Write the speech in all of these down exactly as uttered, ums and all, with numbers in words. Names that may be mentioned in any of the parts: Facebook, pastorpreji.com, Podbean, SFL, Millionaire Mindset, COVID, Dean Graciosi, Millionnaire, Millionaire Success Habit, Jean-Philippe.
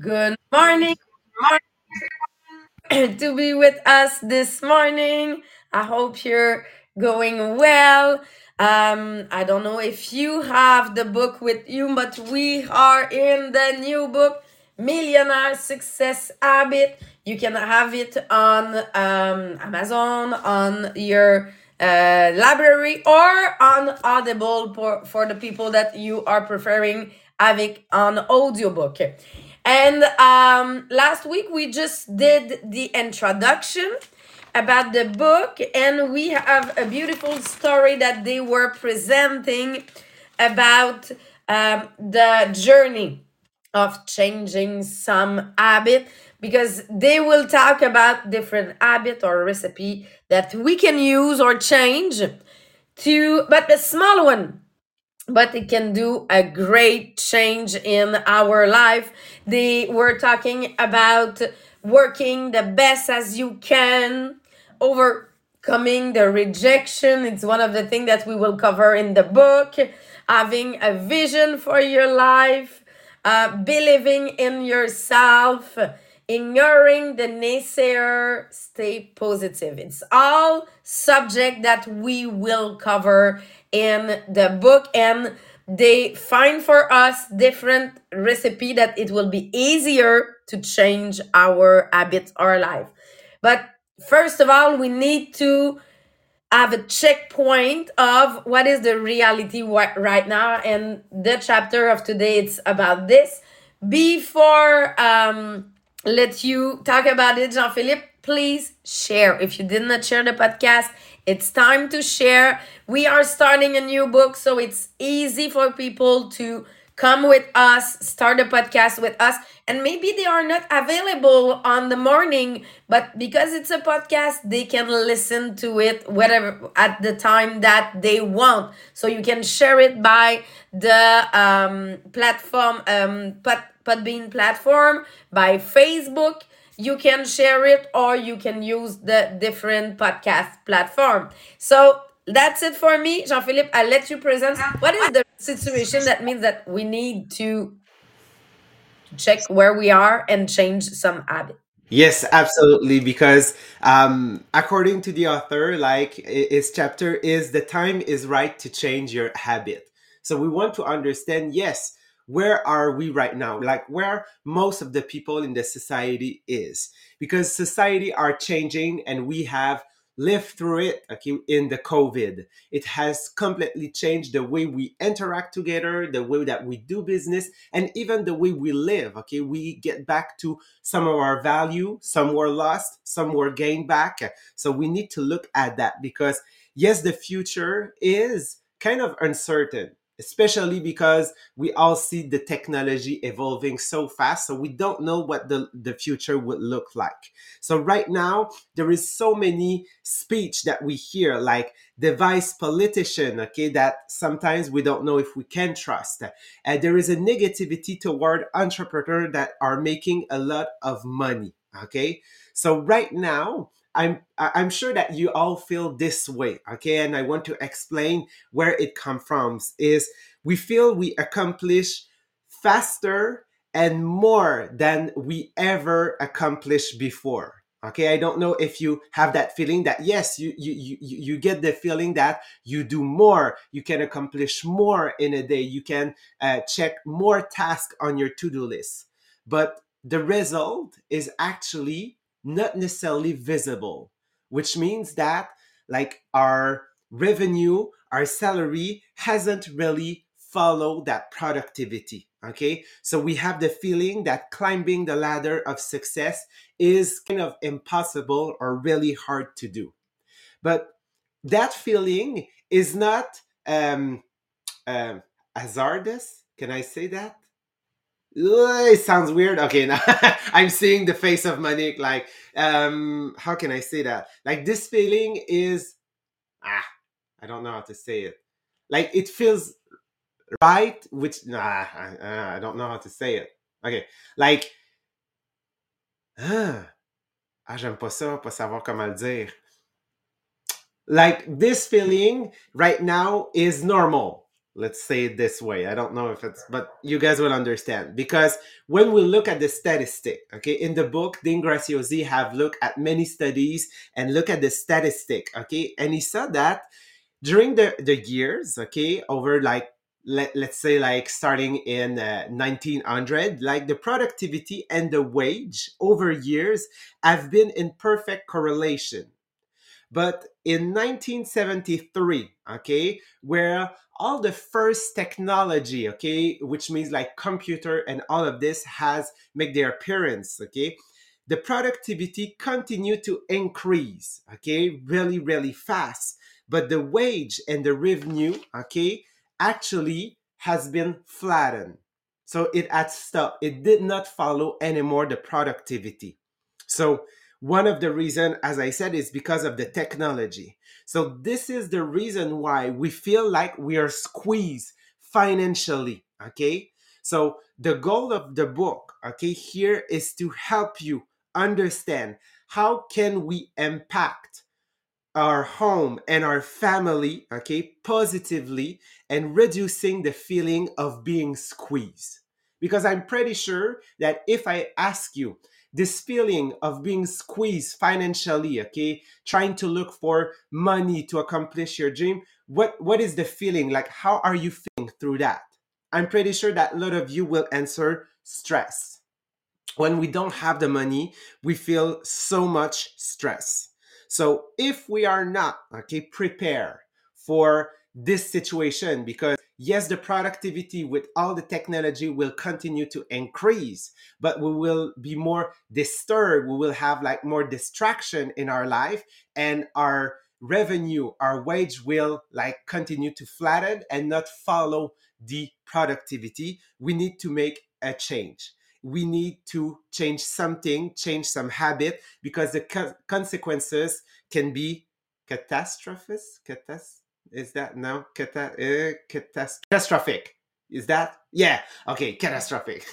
Good morning. To be with us this morning. I hope you're going well. Um, I don't know if you have the book with you, but we are in the new book, Millionaire Success Habit. You can have it on um, Amazon, on your uh, library, or on Audible for, for the people that you are preferring having on audiobook. And um, last week, we just did the introduction about the book, and we have a beautiful story that they were presenting about um, the journey of changing some habit, because they will talk about different habit or recipe that we can use or change to, but a small one, but it can do a great change in our life. They were talking about working the best as you can, overcoming the rejection. It's one of the things that we will cover in the book. Having a vision for your life, uh, believing in yourself, ignoring the naysayer, stay positive. It's all subject that we will cover in the book, and they find for us different recipe that it will be easier to change our habits or life. But first of all, we need to have a checkpoint of what is the reality right now, and the chapter of today, it's about this. Before um let you talk about it, Jean-Philippe, please share. If you did not share the podcast, it's time to share. We are starting a new book, so it's easy for people to come with us, start a podcast with us. And maybe they are not available on the morning, but because it's a podcast, they can listen to it whatever at the time that they want. So you can share it by the um, platform, um, pod, Podbean platform, by Facebook. You can share it, or you can use the different podcast platform. So that's it for me. Jean-Philippe, I'll let you present. What is the situation that means that we need to check where we are and change some habits? Yes, absolutely. Because um, according to the author, like his chapter is, the time is right to change your habit. So we want to understand, yes, where are we right now? Like where most of the people in the society is, because society are changing and we have lived through it. Okay, in the COVID, it has completely changed the way we interact together, the way that we do business, and even the way we live. Okay, we get back to some of our value, some were lost, some were gained back. So we need to look at that, because yes, the future is kind of uncertain, especially because we all see the technology evolving so fast, so we don't know what the, the future would look like. So right now, there is so many speech that we hear, like device politician, okay, that sometimes we don't know if we can trust. And uh, there is a negativity toward entrepreneurs that are making a lot of money, okay? So right now, I'm I'm sure that you all feel this way, okay? And I want to explain where it comes from. Is we feel we accomplish faster and more than we ever accomplished before. Okay, I don't know if you have that feeling that yes, you you you you get the feeling that you do more, you can accomplish more in a day, you can uh, check more tasks on your to-do list, but the result is actually not necessarily visible, which means that like our revenue, our salary hasn't really followed that productivity, okay? So we have the feeling that climbing the ladder of success is kind of impossible or really hard to do. But that feeling is not um, um, hazardous, can I say that? It sounds weird. Okay, now I'm seeing the face of Monique. Like, um, how can I say that? Like, this feeling is, ah, I don't know how to say it. Like, it feels right, which, nah, I, I don't know how to say it. Okay, like, ah, ah j'aime pas ça, pas savoir comment le dire. Like, this feeling right now is normal. Let's say it this way. I don't know if it's, but you guys will understand. Because when we look at the statistic, okay, in the book, Dean Graciosi have looked at many studies and look at the statistic, okay? And he said that during the, the years, okay, over like, let, let's say like starting in uh, nineteen hundred, like the productivity and the wage over years have been in perfect correlation. But in nineteen seventy-three, okay, where all the first technology, okay, which means like computer and all of this has made their appearance, okay, the productivity continued to increase, okay, really, really fast. But the wage and the revenue, okay, actually has been flattened. So it had stopped. It did not follow anymore the productivity. So one of the reasons, as I said, is because of the technology. So this is the reason why we feel like we are squeezed financially, okay? So the goal of the book, okay, here is to help you understand how can we impact our home and our family, okay, positively and reducing the feeling of being squeezed. Because I'm pretty sure that if I ask you, this feeling of being squeezed financially, okay, trying to look for money to accomplish your dream, what, what is the feeling? Like, how are you feeling through that? I'm pretty sure that a lot of you will answer stress. When we don't have the money, we feel so much stress. So if we are not, okay, prepared for this situation, because yes, the productivity with all the technology will continue to increase, but we will be more disturbed. We will have like more distraction in our life, and our revenue, our wage will like continue to flatten and not follow the productivity. We need to make a change. We need to change something, change some habit, because the co- consequences can be catastrophic. Catastrophic. Is that no Cata- uh, catast- catastrophic? Is that yeah? Okay, catastrophic.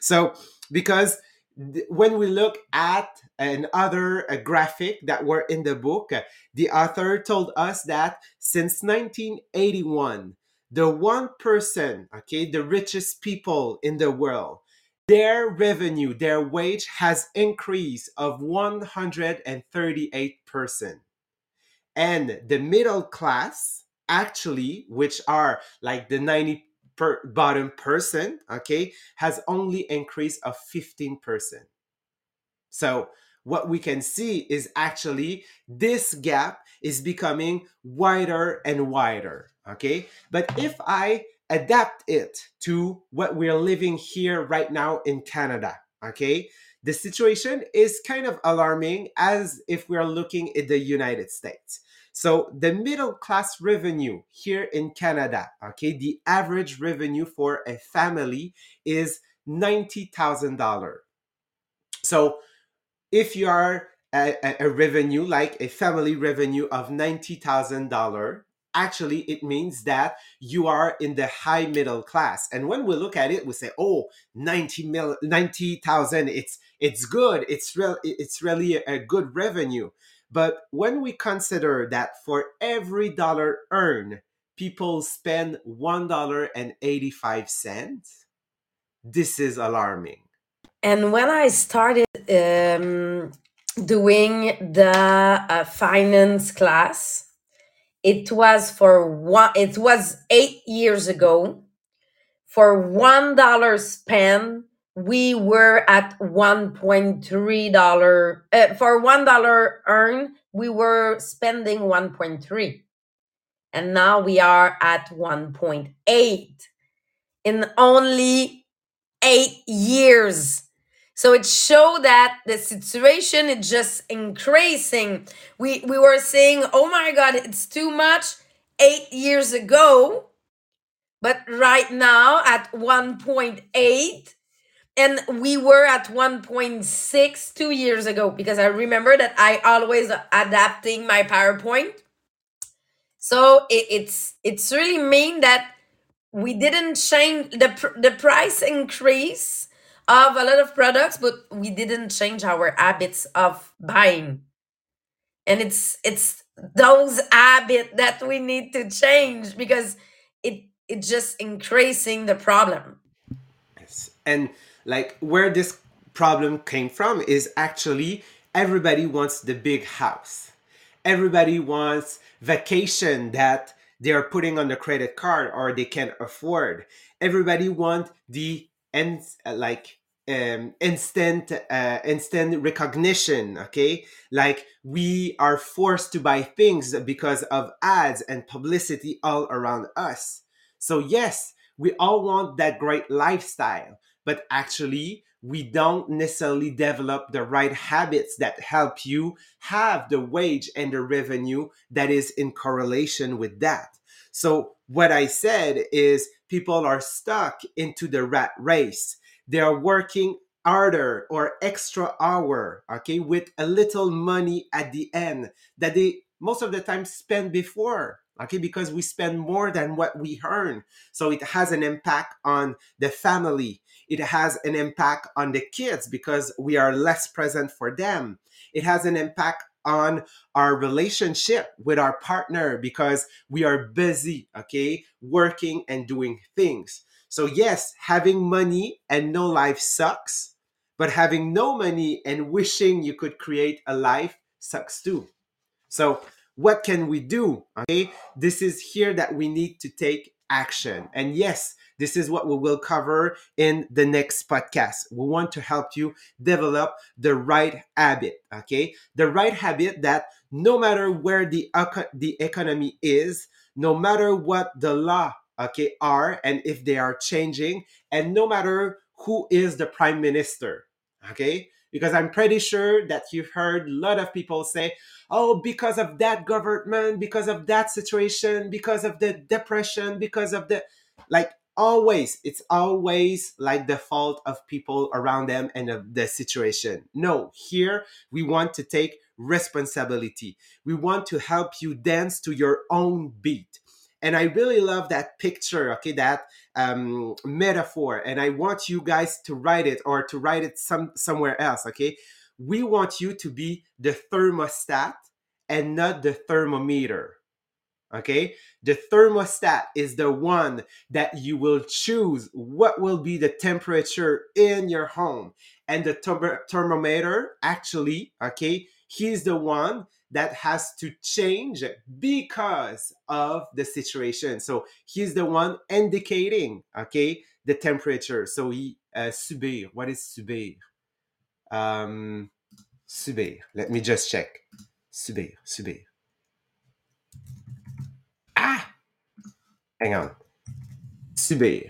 So, because th- when we look at another uh, graphic that were in the book, uh, the author told us that since nineteen eighty-one, the one person, okay, the richest people in the world, their revenue, their wage has increased of one hundred thirty-eight percent. And the middle class, actually, which are like the ninety per bottom person, okay, has only increased of fifteen percent. So what we can see is actually this gap is becoming wider and wider, okay? But if I adapt it to what we're living here right now in Canada, okay, the situation is kind of alarming as if we are looking at the United States. So the middle class revenue here in Canada, okay, the average revenue for a family is ninety thousand dollars. So if you are a, a revenue, like a family revenue of ninety thousand dollars, actually, it means that you are in the high middle class. And when we look at it, we say, oh, ninety thousand, it's it's good. It's, real, it's really a good revenue. But when we consider that for every dollar earned, people spend one dollar and eighty-five cents, this is alarming. And when I started um, doing the uh, finance class, It was for one, it was eight years ago. For one dollar spent, we were at one dollar and three cents. Uh, for one dollar earned, we were spending one dollar and three cents. And now we are at one dollar and eight cents in only eight years. So it showed that the situation is just increasing. We we were saying, oh my God, it's too much eight years ago. But right now at one dollar and eight cents, and we were at one dollar and six cents two years ago, because I remember that I always adapting my PowerPoint. So it, it's it's really mean that we didn't change the the price increase of a lot of products, but we didn't change our habits of buying. And it's it's those habits that we need to change, because it it's just increasing the problem. Yes. And like where this problem came from is actually everybody wants the big house. Everybody wants vacation that they are putting on the credit card or they can afford. Everybody wants the and like um, instant uh, instant recognition. Okay, like we are forced to buy things because of ads and publicity all around us. So yes, we all want that great lifestyle, but actually we don't necessarily develop the right habits that help you have the wage and the revenue that is in correlation with that. So what I said is people are stuck into the rat race. They are working harder or extra hour, okay, with a little money at the end that they most of the time spend before. Okay, because we spend more than what we earn. So it has an impact on the family. It has an impact on the kids because we are less present for them. It has an impact on our relationship with our partner because we are busy, okay, working and doing things. So yes, having money and no life sucks, but having no money and wishing you could create a life sucks too. So what can we do? Okay, this is here that we need to take action. And yes, this is what we will cover in the next podcast. We want to help you develop the right habit. Okay, the right habit that no matter where the, the economy is, no matter what the law, okay, are and if they are changing, and no matter who is the prime minister, okay? Because I'm pretty sure that you've heard a lot of people say, oh, because of that government, because of that situation, because of the depression, because of the, like always, it's always like the fault of people around them and of the situation. No, here we want to take responsibility. We want to help you dance to your own beat. And I really love that picture, okay, that um, metaphor. And I want you guys to write it or to write it some somewhere else, okay? We want you to be the thermostat and not the thermometer, okay? The thermostat is the one that you will choose what will be the temperature in your home. And the ter- thermometer, actually, okay, he's the one that has to change because of the situation. So he's the one indicating, okay, the temperature. So he, uh, subir, what is subir? Um, subir, let me just check. Subir, subir. Ah, hang on. Subir.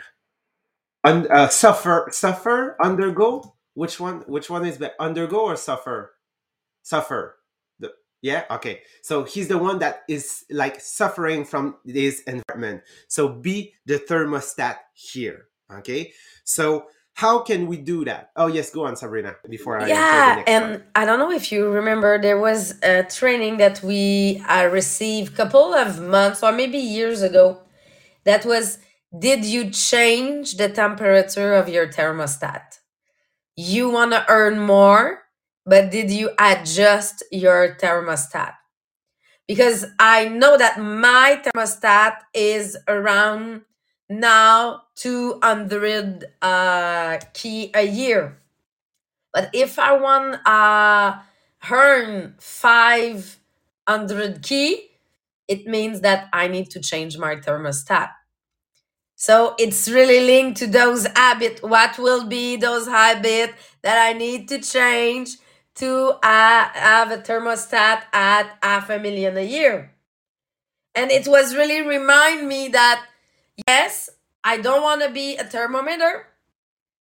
Un- uh, suffer, suffer, undergo? Which one, which one is better? Undergo or suffer? Suffer. Yeah. Okay. So he's the one that is like suffering from this environment. So be the thermostat here. Okay. So how can we do that? Oh yes, go on, Sabrina. Before I yeah, the next and part. I don't know if you remember, there was a training that we I received a couple of months or maybe years ago. That was, did you change the temperature of your thermostat? You want to earn more? But did you adjust your thermostat? Because I know that my thermostat is around now two hundred uh, key a year. But if I want to uh, earn five hundred key, it means that I need to change my thermostat. So it's really linked to those habits. What will be those habits that I need to change to uh, have a thermostat at half a million a year? And it was really remind me that, yes, I don't want to be a thermometer,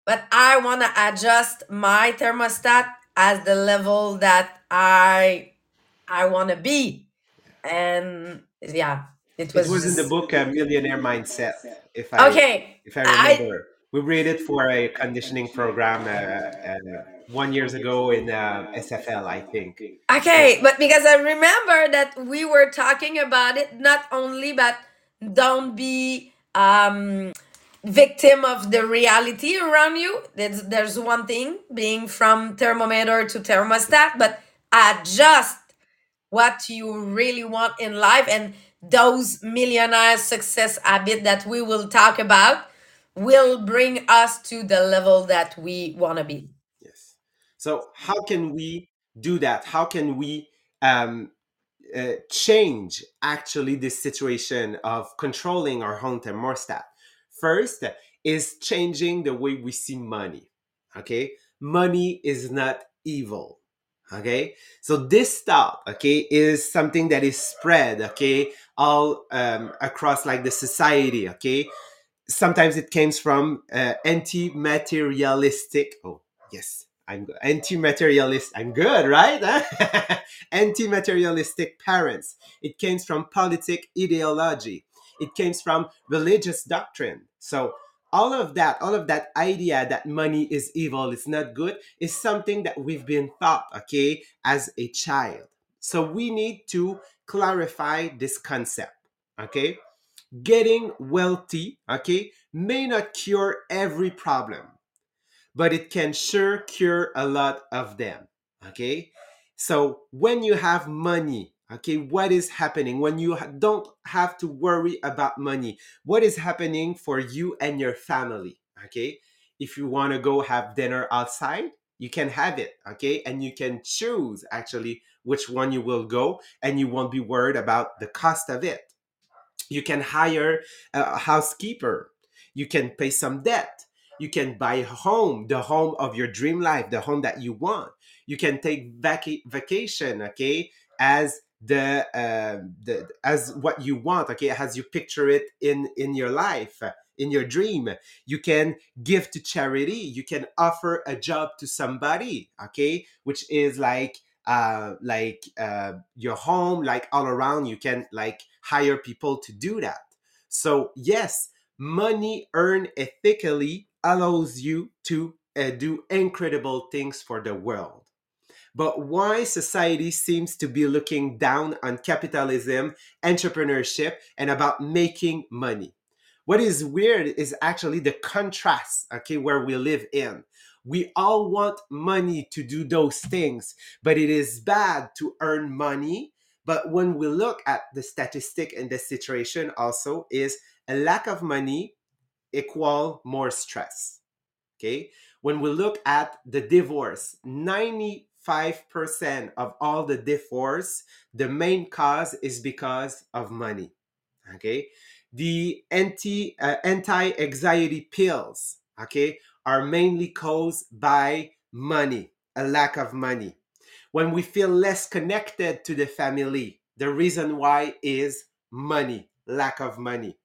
but I want to adjust my thermostat as the level that I I want to be. And yeah, it was It was just... in the book, uh, Millionaire Mindset, if I, okay. if I remember. I... We read it for a conditioning program uh, uh, one years ago in uh, S F L, I think. Okay, but because I remember that we were talking about it, not only, but don't be um, victim of the reality around you. There's, there's one thing, being from thermometer to thermostat, but adjust what you really want in life, and those millionaire success habits that we will talk about will bring us to the level that we want to be. Yes. So how can we do that? How can we um, uh, change actually this situation of controlling our own thermostat? First is changing the way we see money, okay? Money is not evil, okay? So this thought, okay, is something that is spread, okay, all um, across like the society, okay? Sometimes it comes from uh, anti-materialistic, oh, yes, I'm anti-materialist, I'm good, right? Huh? Anti-materialistic parents. It comes from politic ideology. It comes from religious doctrine. So all of that, all of that idea that money is evil, it's not good, is something that we've been taught, okay, as a child. So we need to clarify this concept, okay? Getting wealthy, okay, may not cure every problem, but it can sure cure a lot of them, okay? So when you have money, okay, what is happening? When you don't have to worry about money, what is happening for you and your family, okay? If you want to go have dinner outside, you can have it, okay? And you can choose actually which one you will go, and you won't be worried about the cost of it. You can hire a housekeeper. You can pay some debt. You can buy a home, the home of your dream life, the home that you want. You can take vac- vacation, okay, as the, uh, the as what you want, okay, as you picture it in, in your life, in your dream. You can give to charity. You can offer a job to somebody, okay, which is like uh, like uh, your home, like all around. You can like hire people to do that. So yes, money earned ethically allows you to uh, do incredible things for the world. But why society seems to be looking down on capitalism, entrepreneurship, and about making money? What is weird is actually the contrast, okay, where we live in. We all want money to do those things, but it is bad to earn money. But when we look at the statistic and the situation also is a lack of money equal more stress, okay? When we look at the divorce, ninety-five percent of all the divorce, the main cause is because of money, okay? The anti, uh, anti-anxiety pills, okay, are mainly caused by money, a lack of money. When we feel less connected to the family, the reason why is money, lack of money.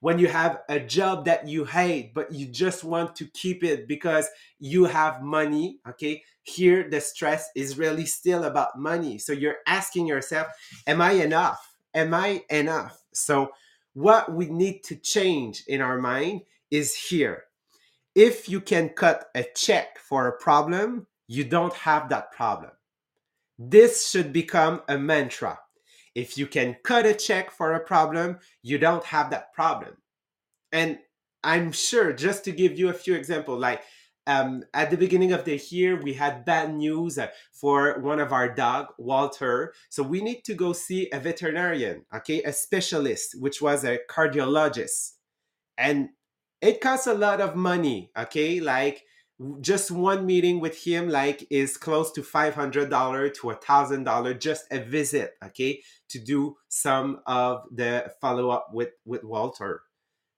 When you have a job that you hate, but you just want to keep it because you have money, okay? Here, the stress is really still about money. So you're asking yourself, am I enough? Am I enough? So what we need to change in our mind is here. If you can cut a check for a problem, you don't have that problem. This should become a mantra. If you can cut a check for a problem, you don't have that problem. And I'm sure, just to give you a few examples, like um, at the beginning of the year, we had bad news for one of our dog, Walter. So we need to go see a veterinarian, okay, a specialist, which was a cardiologist. And it costs a lot of money, okay, like just one meeting with him like is close to five hundred dollars to one thousand dollars, just a visit, okay, to do some of the follow-up with, with Walter.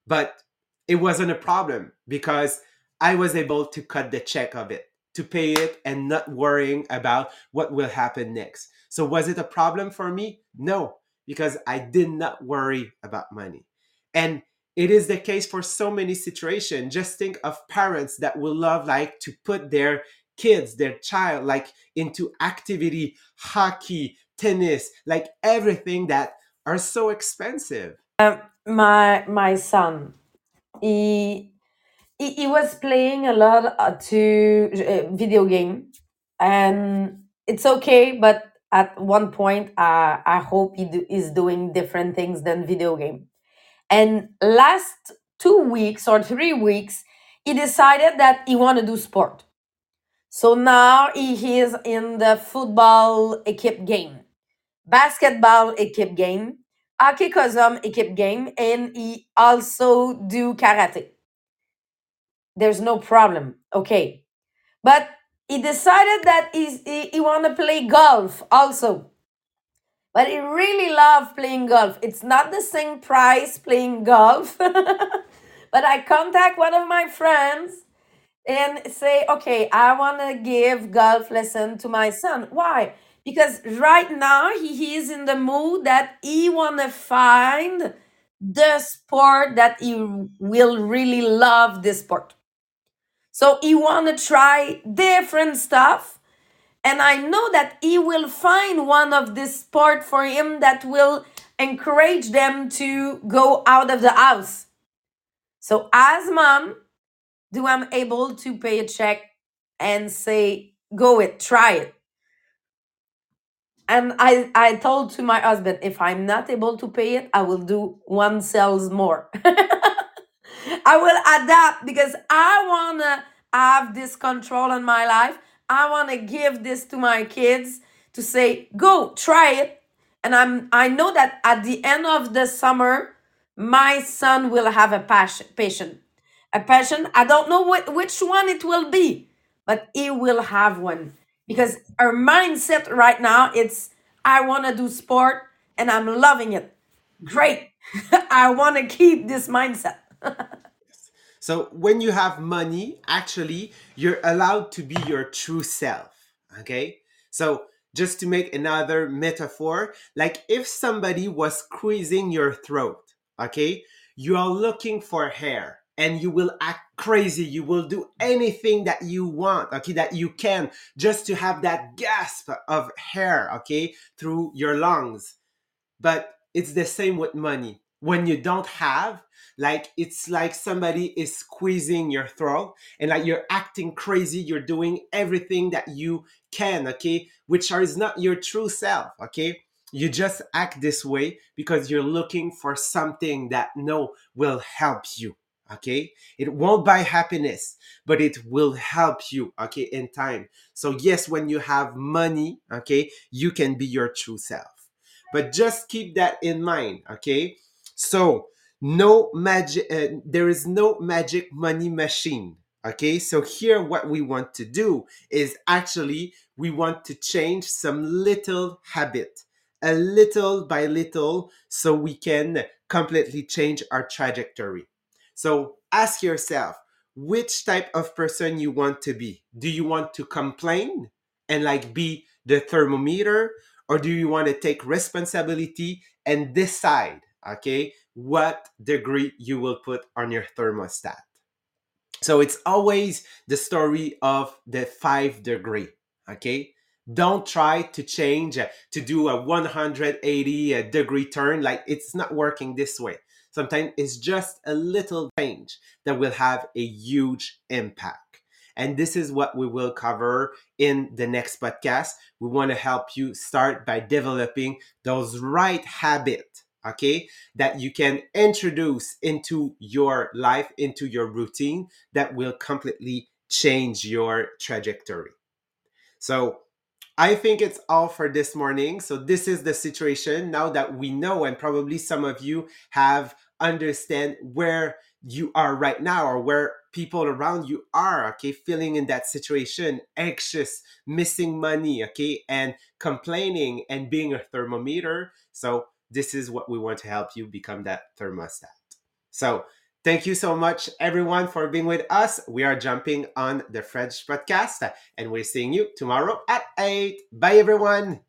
But it wasn't a problem because I was able to cut the check of it, to pay it and not worrying about what will happen next. So was it a problem for me? No, because I did not worry about money. And it is the case for so many situations. Just think of parents that will love like to put their kids, their child, like into activity, hockey, tennis, like everything that are so expensive. Uh, my my son, he, he he was playing a lot uh, to uh, video game, and it's okay. But at one point, uh, I hope he do, is doing different things than video game. And last two weeks or three weeks, he decided that he wanted to do sport. So now he is in the football equipe game. basketball equipe game, hockey cosum equipe game, and he also do karate. There's no problem, okay. But he decided that he's, he, he want to play golf also. But he really loved playing golf. It's not the same price playing golf. But I contact one of my friends and say, okay, I want to give golf lesson to my son. Why? Because right now he is in the mood that he want to find the sport that he will really love this sport. So he want to try different stuff. And I know that he will find one of this sport for him that will encourage them to go out of the house. So as mom, do I'm able to pay a check and say, go it, try it. And I, I told to my husband, if I'm not able to pay it, I will do one sales more. I will adapt because I want to have this control in my life. I want to give this to my kids to say, go, try it. And I'm, I know that at the end of the summer, my son will have a passion, passion. A passion, I don't know what, which one it will be, but he will have one. Because our mindset right now, it's, I want to do sport and I'm loving it. Great. I want to keep this mindset. So when you have money, actually, you're allowed to be your true self, okay? So just to make another metaphor, like if somebody was squeezing your throat, okay, you are looking for hair. And you will act crazy. You will do anything that you want, okay, that you can, just to have that gasp of air, okay, through your lungs. But it's the same with money. When you don't have, like, it's like somebody is squeezing your throat and like you're acting crazy. You're doing everything that you can, okay, which is not your true self, okay. You just act this way because you're looking for something that no will help you. Okay, it won't buy happiness, but it will help you, okay, in time. So yes, when you have money, okay, you can be your true self. But just keep that in mind, okay? So no magic, uh, there is no magic money machine, okay? So here what we want to do is actually we want to change some little habit, a little by little, so we can completely change our trajectory. So ask yourself, which type of person you want to be? Do you want to complain and like be the thermometer? Or do you want to take responsibility and decide, okay, what degree you will put on your thermostat? So it's always the story of the five degree, okay? Don't try to change, to do a one hundred eighty degree turn. Like it's not working this way. Sometimes it's just a little change that will have a huge impact. And this is what we will cover in the next podcast. We want to help you start by developing those right habits, okay, that you can introduce into your life, into your routine that will completely change your trajectory. So I think it's all for this morning. So this is the situation now that we know, and probably some of you have understand where you are right now or where people around you are, okay, feeling in that situation, anxious, missing money, okay, and complaining and being a thermometer. So this is what we want to help you become that thermostat. So thank you so much, everyone, for being with us. We are jumping on the French podcast, and we're seeing you tomorrow at eight. Bye, everyone.